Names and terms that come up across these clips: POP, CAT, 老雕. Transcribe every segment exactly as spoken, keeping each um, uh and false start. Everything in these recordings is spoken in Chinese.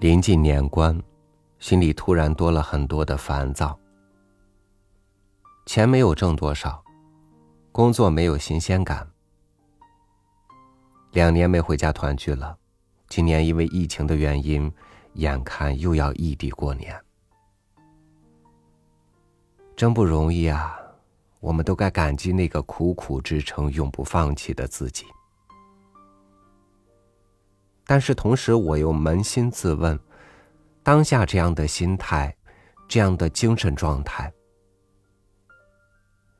临近年关，心里突然多了很多的烦躁。钱没有挣多少，工作没有新鲜感。两年没回家团聚了，今年因为疫情的原因，眼看又要异地过年。真不容易啊，我们都该感激那个苦苦支撑永不放弃的自己。但是同时我又扪心自问，当下这样的心态，这样的精神状态，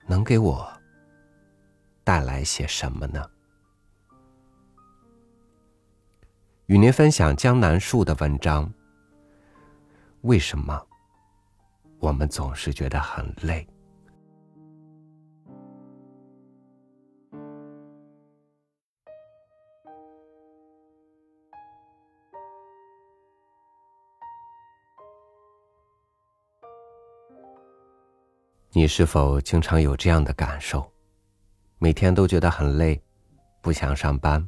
能给我带来些什么呢？与您分享江南树的文章，为什么我们总是觉得很累？你是否经常有这样的感受？每天都觉得很累，不想上班。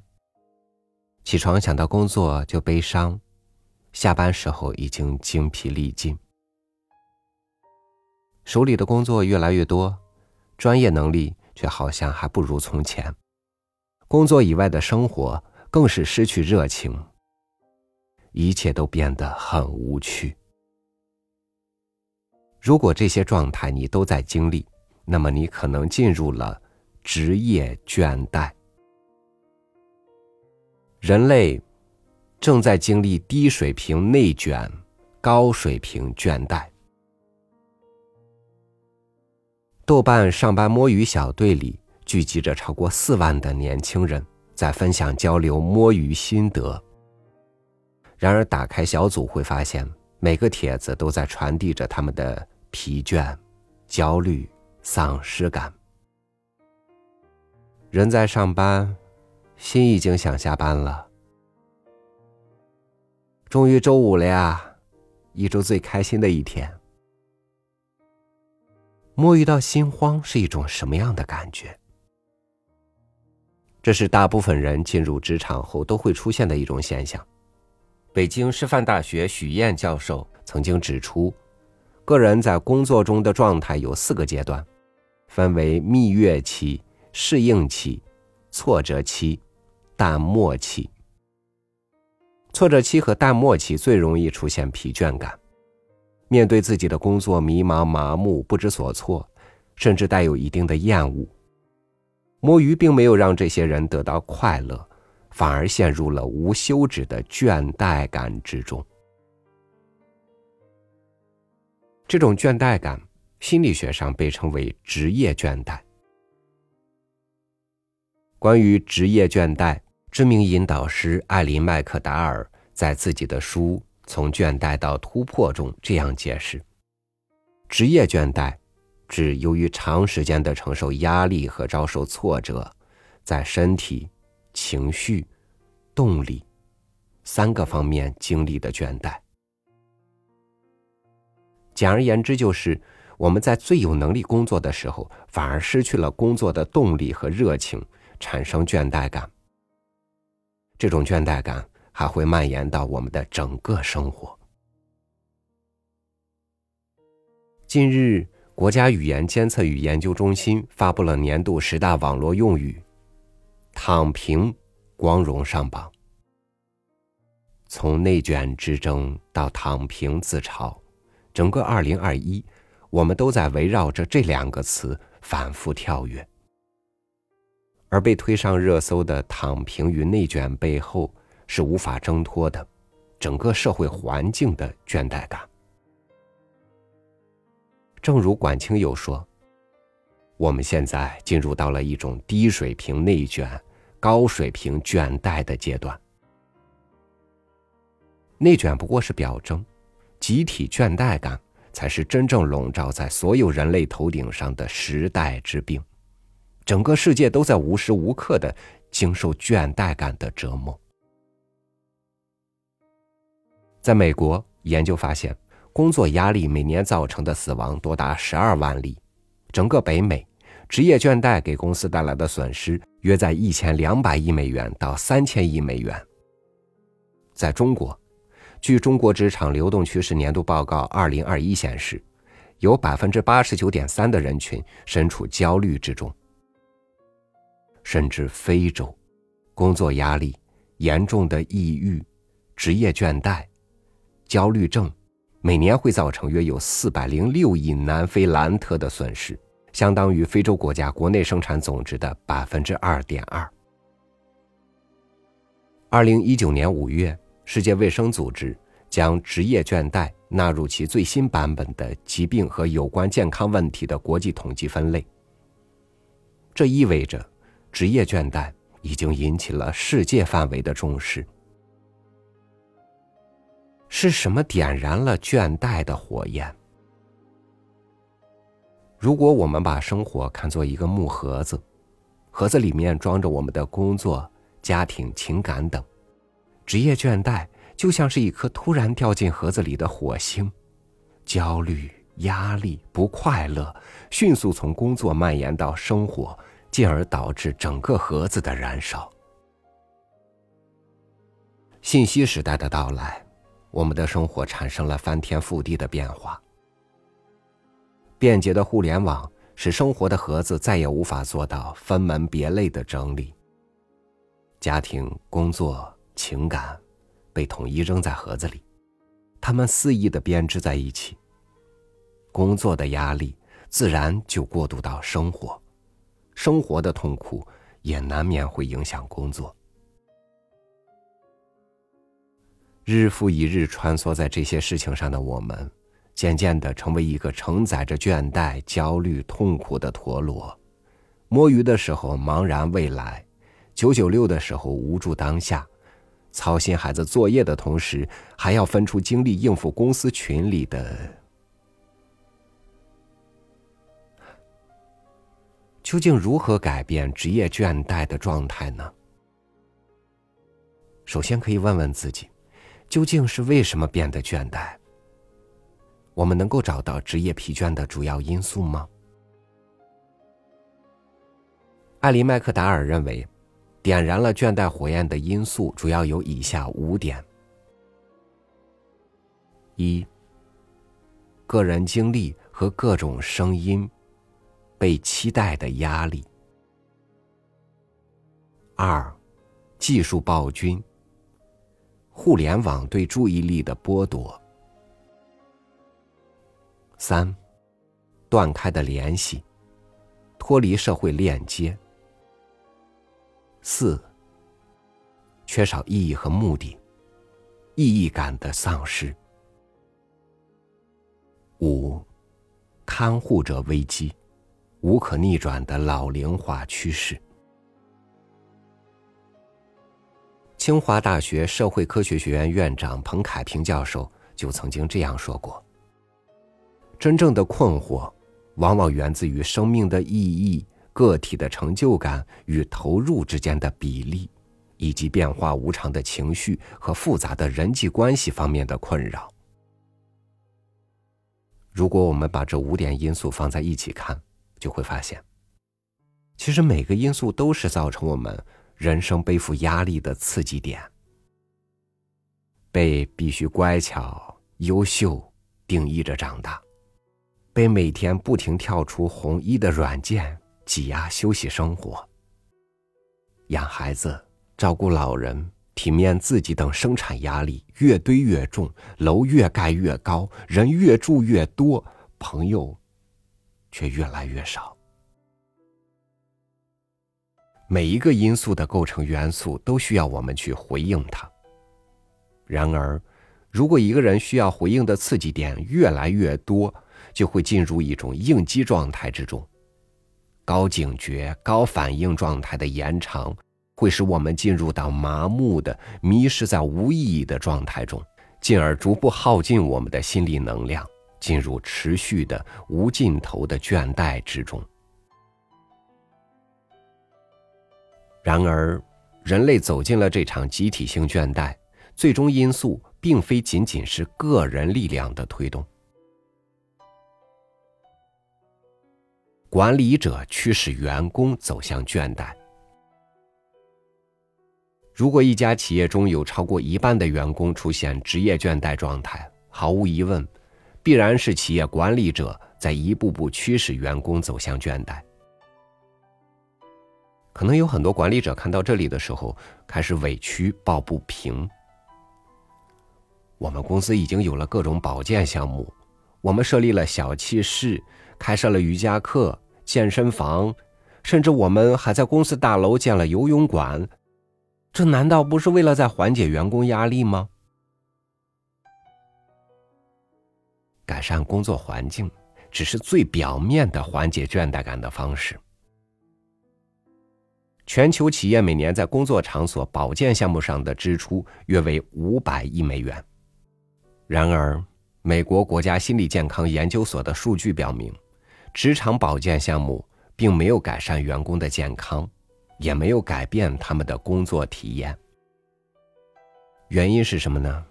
起床想到工作就悲伤，下班时候已经精疲力尽。手里的工作越来越多，专业能力却好像还不如从前。工作以外的生活更是失去热情，一切都变得很无趣。如果这些状态你都在经历，那么你可能进入了职业倦怠。人类正在经历低水平内卷，高水平倦怠。豆瓣上班摸鱼小队里聚集着超过四万的年轻人，在分享交流摸鱼心得。然而打开小组会发现，每个帖子都在传递着他们的疲倦、焦虑、丧失感。人在上班，心已经想下班了。终于周五了呀，一周最开心的一天。摸鱼到心慌是一种什么样的感觉？这是大部分人进入职场后都会出现的一种现象。北京师范大学许燕教授曾经指出，个人在工作中的状态有四个阶段，分为蜜月期、适应期、挫折期、淡漠期。挫折期和淡漠期最容易出现疲倦感，面对自己的工作迷茫、麻木、不知所措，甚至带有一定的厌恶。摸鱼并没有让这些人得到快乐，反而陷入了无休止的倦怠感之中。这种倦怠感，心理学上被称为职业倦怠。关于职业倦怠，知名引导师艾琳·麦克达尔在自己的书《从倦怠到突破》中这样解释：职业倦怠指由于长时间的承受压力和遭受挫折，在身体、情绪、动力三个方面经历的倦怠。简而言之，就是我们在最有能力工作的时候，反而失去了工作的动力和热情，产生倦怠感。这种倦怠感还会蔓延到我们的整个生活。近日，国家语言监测与研究中心发布了年度十大网络用语，躺平光荣上榜。从内卷之争到躺平自嘲，整个二零二一，我们都在围绕着这两个词反复跳跃。而被推上热搜的躺平与内卷背后，是无法挣脱的整个社会环境的倦怠感。正如管清友说，我们现在进入到了一种低水平内卷、高水平倦怠的阶段。内卷不过是表征，集体倦怠感才是真正笼罩在所有人类头顶上的时代之病。整个世界都在无时无刻地经受倦怠感的折磨。在美国，研究发现，工作压力每年造成的死亡多达十二万例。整个北美，职业倦怠给公司带来的损失约在一千两百亿美元到三千亿美元。在中国，据《中国职场流动趋势年度报告二零二一》显示，有 百分之八十九点三 的人群身处焦虑之中。甚至非洲，工作压力、严重的抑郁、职业倦怠、焦虑症，每年会造成约有四百零六亿南非兰特的损失，相当于非洲国家国内生产总值的 百分之二点二。二零一九年五月，世界卫生组织将职业倦怠纳入其最新版本的疾病和有关健康问题的国际统计分类。这意味着职业倦怠已经引起了世界范围的重视。是什么点燃了倦怠的火焰？如果我们把生活看作一个木盒子，盒子里面装着我们的工作、家庭、情感等，职业倦怠就像是一颗突然掉进盒子里的火星，焦虑、压力、不快乐，迅速从工作蔓延到生活，进而导致整个盒子的燃烧。信息时代的到来，我们的生活产生了翻天覆地的变化。便捷的互联网使生活的盒子再也无法做到分门别类的整理，家庭、工作、情感被统一扔在盒子里，它们肆意地编织在一起。工作的压力自然就过渡到生活，生活的痛苦也难免会影响工作。日复一日穿梭在这些事情上的我们，渐渐地成为一个承载着倦怠、焦虑、痛苦的陀螺。摸鱼的时候茫然未来，九九六的时候无助当下，操心孩子作业的同时，还要分出精力应付公司群里的。究竟如何改变职业倦怠的状态呢？首先可以问问自己，究竟是为什么变得倦怠？我们能够找到职业疲倦的主要因素吗？艾琳·麦克达尔认为，点燃了倦怠火焰的因素主要有以下五点：一、个人经历和各种声音，被期待的压力；二、技术暴君，互联网对注意力的剥夺；三、断开的联系，脱离社会链接；四、缺少意义和目的，意义感的丧失；五、看护者危机，无可逆转的老龄化趋势。清华大学社会科学学院院长彭凯平教授就曾经这样说过：真正的困惑往往源自于生命的意义、个体的成就感与投入之间的比例，以及变化无常的情绪和复杂的人际关系方面的困扰。如果我们把这五点因素放在一起看，就会发现，其实每个因素都是造成我们人生背负压力的刺激点。被必须乖巧、优秀定义着长大，被每天不停跳出红衣的软件挤压休息生活，养孩子、照顾老人、体面自己等生产压力越堆越重，楼越盖越高，人越住越多，朋友却越来越少。每一个因素的构成元素都需要我们去回应它。然而，如果一个人需要回应的刺激点越来越多，就会进入一种应激状态之中。高警觉、高反应状态的延长，会使我们进入到麻木的、迷失在无意义的状态中，进而逐步耗尽我们的心理能量，进入持续的无尽头的倦怠之中。然而，人类走进了这场集体性倦怠，最终因素并非仅仅是个人力量的推动。管理者驱使员工走向倦怠。如果一家企业中有超过一半的员工出现职业倦怠状态，毫无疑问，必然是企业管理者在一步步驱使员工走向倦怠。可能有很多管理者看到这里的时候，开始委屈抱不平。我们公司已经有了各种保健项目，我们设立了小憩室，开设了瑜伽课、健身房，甚至我们还在公司大楼建了游泳馆，这难道不是为了在缓解员工压力吗？改善工作环境只是最表面的缓解倦怠感的方式。全球企业每年在工作场所保健项目上的支出约为五百亿美元。然而，美国国家心理健康研究所的数据表明，职场保健项目并没有改善员工的健康，也没有改变他们的工作体验。原因是什么呢？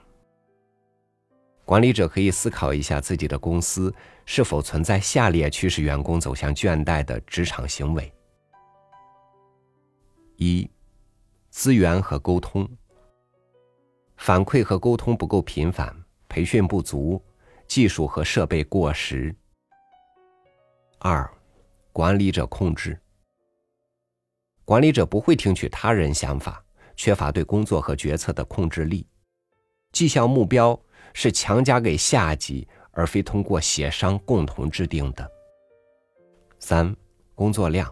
管理者可以思考一下自己的公司是否存在下列驱使员工走向倦怠的职场行为：一、资源和沟通。反馈和沟通不够频繁，培训不足，技术和设备过时。二、管理者控制。管理者不会听取他人想法，缺乏对工作和决策的控制力。绩效目标是强加给下级，而非通过协商共同制定的。三、工作量。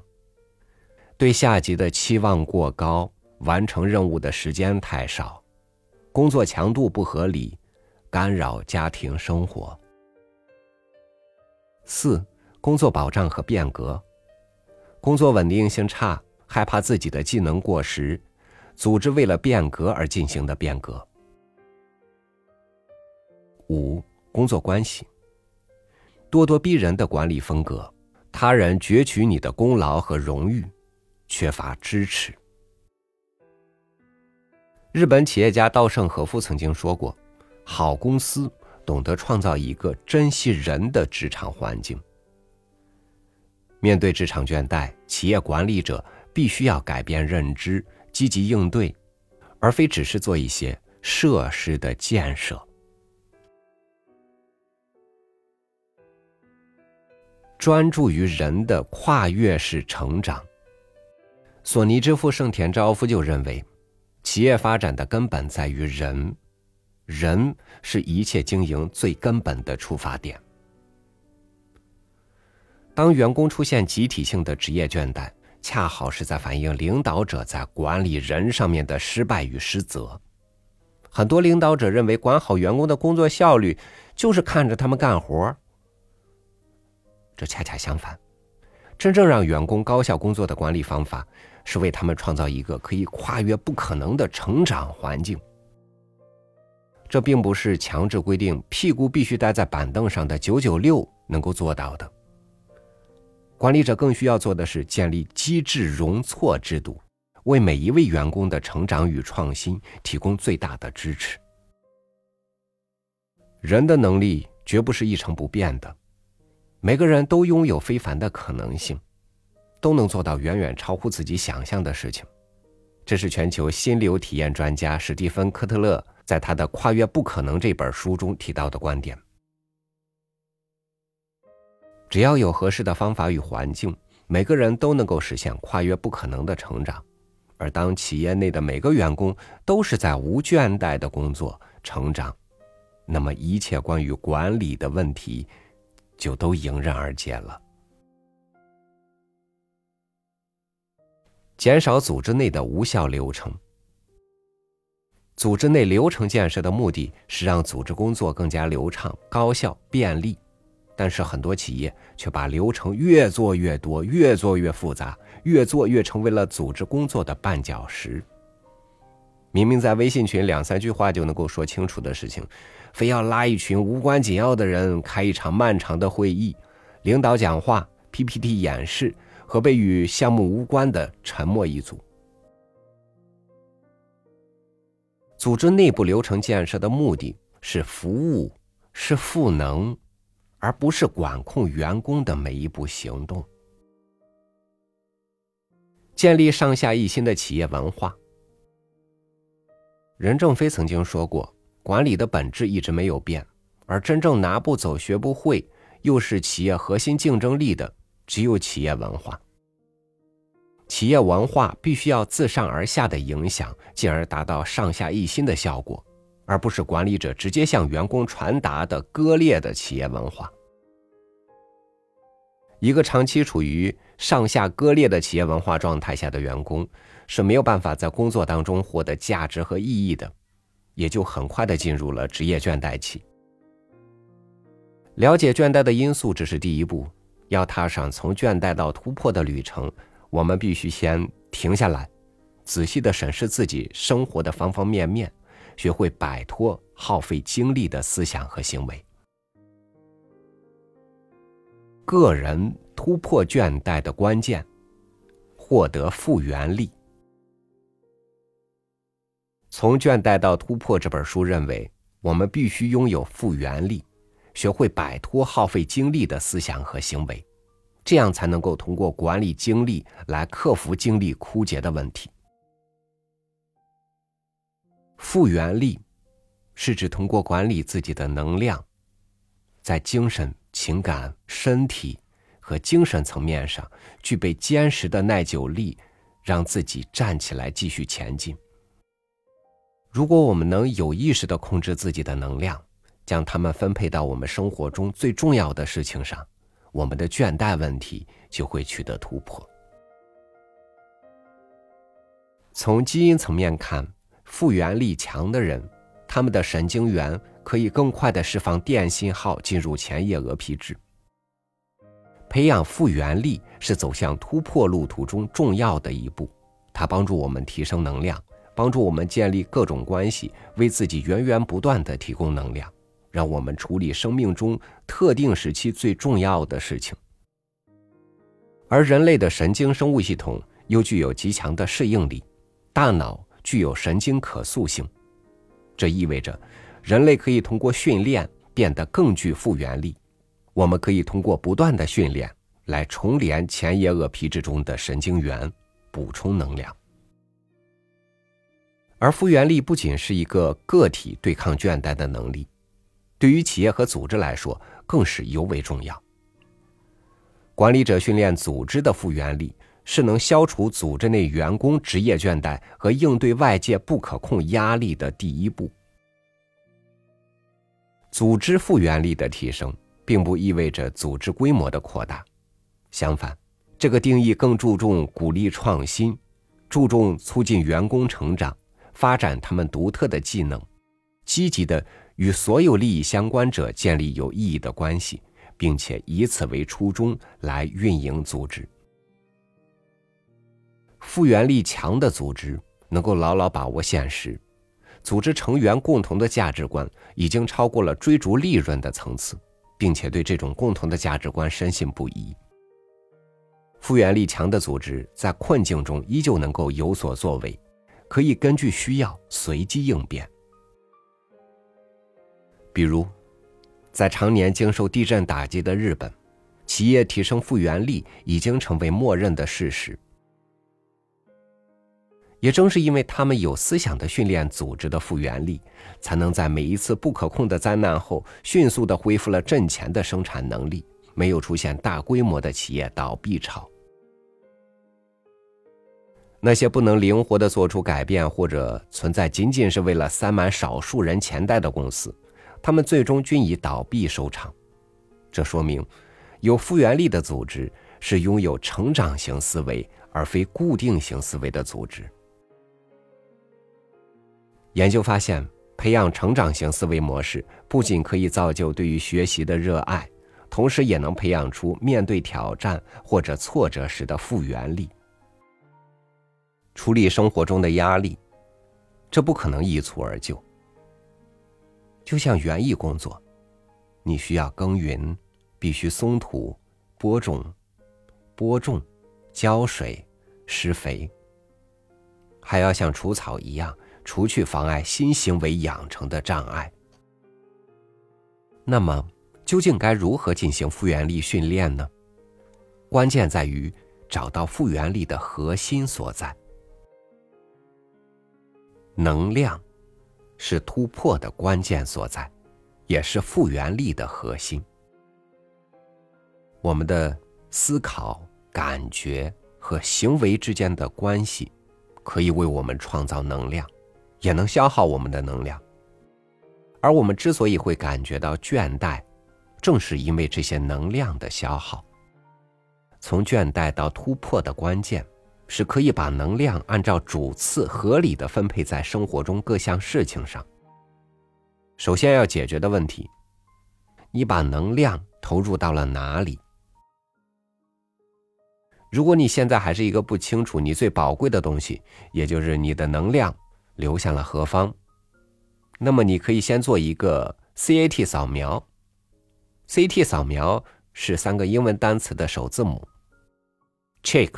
对下级的期望过高，完成任务的时间太少，工作强度不合理，干扰家庭生活。四、工作保障和变革。工作稳定性差，害怕自己的技能过时，组织为了变革而进行的变革。五、工作关系。咄咄逼人的管理风格，他人攫取你的功劳和荣誉，缺乏支持。日本企业家稻盛和夫曾经说过，好公司懂得创造一个珍惜人的职场环境。面对职场倦怠，企业管理者必须要改变认知，积极应对，而非只是做一些设施的建设。专注于人的跨越式成长。索尼之父盛田昭夫就认为，企业发展的根本在于人，人是一切经营最根本的出发点。当员工出现集体性的职业倦怠，恰好是在反映领导者在管理人上面的失败与失责。很多领导者认为，管好员工的工作效率就是看着他们干活，这恰恰相反，真正让员工高效工作的管理方法，是为他们创造一个可以跨越不可能的成长环境。这并不是强制规定屁股必须待在板凳上的九九六能够做到的。管理者更需要做的是建立机制容错制度，为每一位员工的成长与创新提供最大的支持。人的能力绝不是一成不变的，每个人都拥有非凡的可能性，都能做到远远超乎自己想象的事情。这是全球心流体验专家史蒂芬·科特勒在他的《跨越不可能》这本书中提到的观点。只要有合适的方法与环境，每个人都能够实现跨越不可能的成长。而当企业内的每个员工都是在无倦怠的工作成长，那么一切关于管理的问题就都迎刃而解了。减少组织内的无效流程。组织内流程建设的目的是让组织工作更加流畅、高效、便利，但是很多企业却把流程越做越多，越做越复杂，越做越成为了组织工作的绊脚石。明明在微信群两三句话就能够说清楚的事情，非要拉一群无关紧要的人开一场漫长的会议，领导讲话、P P T 演示和被与项目无关的沉默一族。组织内部流程建设的目的是服务，是赋能，而不是管控员工的每一步行动。建立上下一心的企业文化。任正非曾经说过，管理的本质一直没有变，而真正拿不走、学不会，又是企业核心竞争力的，只有企业文化。企业文化必须要自上而下的影响，进而达到上下一心的效果，而不是管理者直接向员工传达的割裂的企业文化。一个长期处于上下割裂的企业文化状态下的员工，是没有办法在工作当中获得价值和意义的，也就很快的进入了职业倦怠期。了解倦怠的因素只是第一步，要踏上从倦怠到突破的旅程，我们必须先停下来，仔细地审视自己生活的方方面面，学会摆脱耗费精力的思想和行为。个人突破倦怠的关键，获得复原力。从倦怠到突破这本书认为，我们必须拥有复原力，学会摆脱耗费精力的思想和行为，这样才能够通过管理精力来克服精力枯竭的问题。复原力是指通过管理自己的能量，在精神、情感、身体和精神层面上具备坚实的耐久力，让自己站起来继续前进。如果我们能有意识地控制自己的能量，将它们分配到我们生活中最重要的事情上，我们的倦怠问题就会取得突破。从基因层面看，复原力强的人，他们的神经元可以更快地释放电信号进入前叶额皮质。培养复原力是走向突破路途中重要的一步，它帮助我们提升能量，帮助我们建立各种关系，为自己源源不断地提供能量，让我们处理生命中特定时期最重要的事情。而人类的神经生物系统又具有极强的适应力，大脑具有神经可塑性，这意味着人类可以通过训练变得更具复原力。我们可以通过不断的训练来重连前叶额皮质中的神经元，补充能量。而复原力不仅是一个个体对抗倦怠的能力，对于企业和组织来说更是尤为重要。管理者训练组织的复原力，是能消除组织内员工职业倦怠和应对外界不可控压力的第一步。组织复原力的提升并不意味着组织规模的扩大，相反，这个定义更注重鼓励创新，注重促进员工成长，发展他们独特的技能，积极地与所有利益相关者建立有意义的关系，并且以此为初衷来运营组织。复原力强的组织能够牢牢把握现实，组织成员共同的价值观已经超过了追逐利润的层次，并且对这种共同的价值观深信不疑。复原力强的组织在困境中依旧能够有所作为，可以根据需要随机应变。比如，在常年经受地震打击的日本，企业提升复原力已经成为默认的事实。也正是因为他们有思想的训练组织的复原力，才能在每一次不可控的灾难后迅速地恢复了阵前的生产能力，没有出现大规模的企业倒闭潮。那些不能灵活地做出改变，或者存在仅仅是为了塞满少数人钱袋的公司，他们最终均以倒闭收场。这说明，有复原力的组织是拥有成长型思维，而非固定型思维的组织。研究发现，培养成长型思维模式不仅可以造就对于学习的热爱，同时也能培养出面对挑战或者挫折时的复原力，处理生活中的压力。这不可能一蹴而就，就像园艺工作，你需要耕耘，必须松土、播种、播种、浇水、施肥，还要像除草一样，除去妨碍新行为养成的障碍。那么，究竟该如何进行复原力训练呢？关键在于找到复原力的核心所在。能量是突破的关键所在，也是复原力的核心。我们的思考、感觉和行为之间的关系，可以为我们创造能量，也能消耗我们的能量。而我们之所以会感觉到倦怠，正是因为这些能量的消耗。从倦怠到突破的关键，是可以把能量按照主次合理地分配在生活中各项事情上。首先要解决的问题，你把能量投入到了哪里？如果你现在还是一个不清楚你最宝贵的东西，也就是你的能量流向了何方，那么你可以先做一个 C A T 扫描。 C A T 扫描是三个英文单词的首字母 check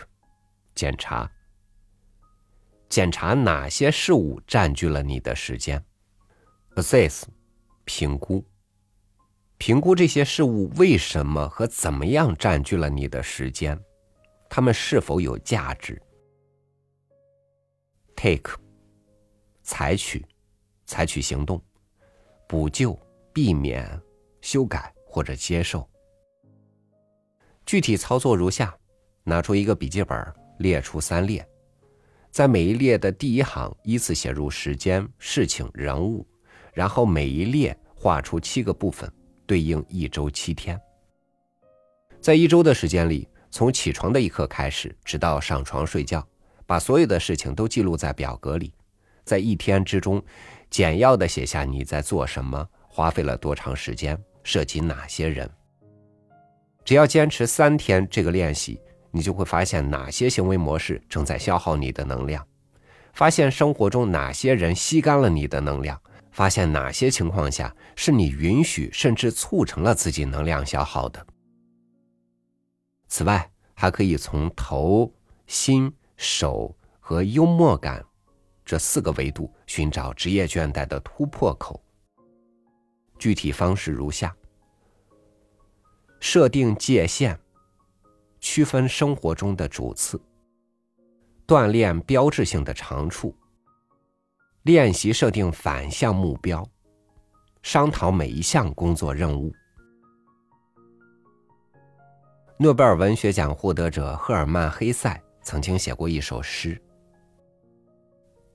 检查，检查哪些事物占据了你的时间。 assess 评估，评估这些事物为什么和怎么样占据了你的时间，它们是否有价值。 take 采取，采取行动，补救、避免、修改或者接受。具体操作如下：拿出一个笔记本，列出三列，在每一列的第一行依次写入时间、事情、人物，然后每一列画出七个部分，对应一周七天。在一周的时间里，从起床的一刻开始，直到上床睡觉，把所有的事情都记录在表格里。在一天之中，简要的写下你在做什么，花费了多长时间，涉及哪些人。只要坚持三天这个练习，你就会发现哪些行为模式正在消耗你的能量，发现生活中哪些人吸干了你的能量，发现哪些情况下是你允许甚至促成了自己能量消耗的。此外，还可以从头、心、手和幽默感这四个维度寻找职业倦怠的突破口。具体方式如下：设定界限，区分生活中的主次，锻炼标志性的长处，练习设定反向目标，商讨每一项工作任务。诺贝尔文学奖获得者赫尔曼·黑塞曾经写过一首诗：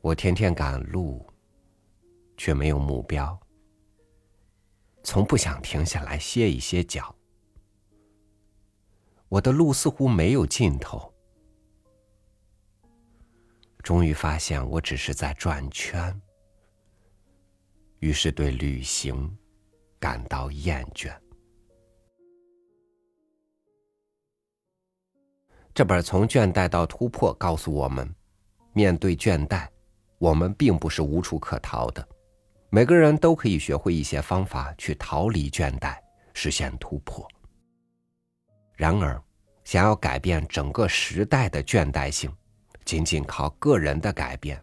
我天天赶路，却没有目标，从不想停下来歇一歇脚。我的路似乎没有尽头，终于发现我只是在转圈，于是对旅行感到厌倦。这本《从倦怠到突破》告诉我们，面对倦怠，我们并不是无处可逃的，每个人都可以学会一些方法去逃离倦怠，实现突破。然而，想要改变整个时代的倦怠性，仅仅靠个人的改变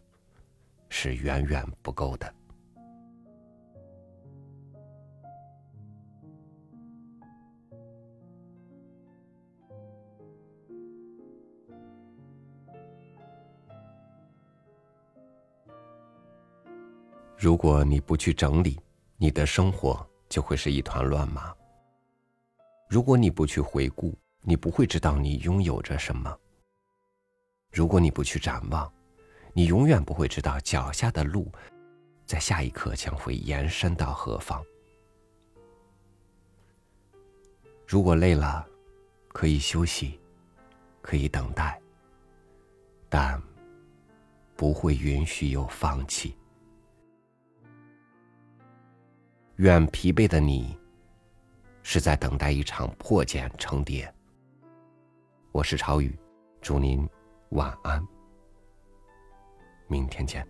是远远不够的。如果你不去整理，你的生活就会是一团乱麻。如果你不去回顾，你不会知道你拥有着什么。如果你不去展望，你永远不会知道脚下的路在下一刻将会延伸到何方。如果累了，可以休息，可以等待，但不会允许有放弃。愿疲惫的你是在等待一场破茧成蝶。我是朝宇，祝您晚安，明天见。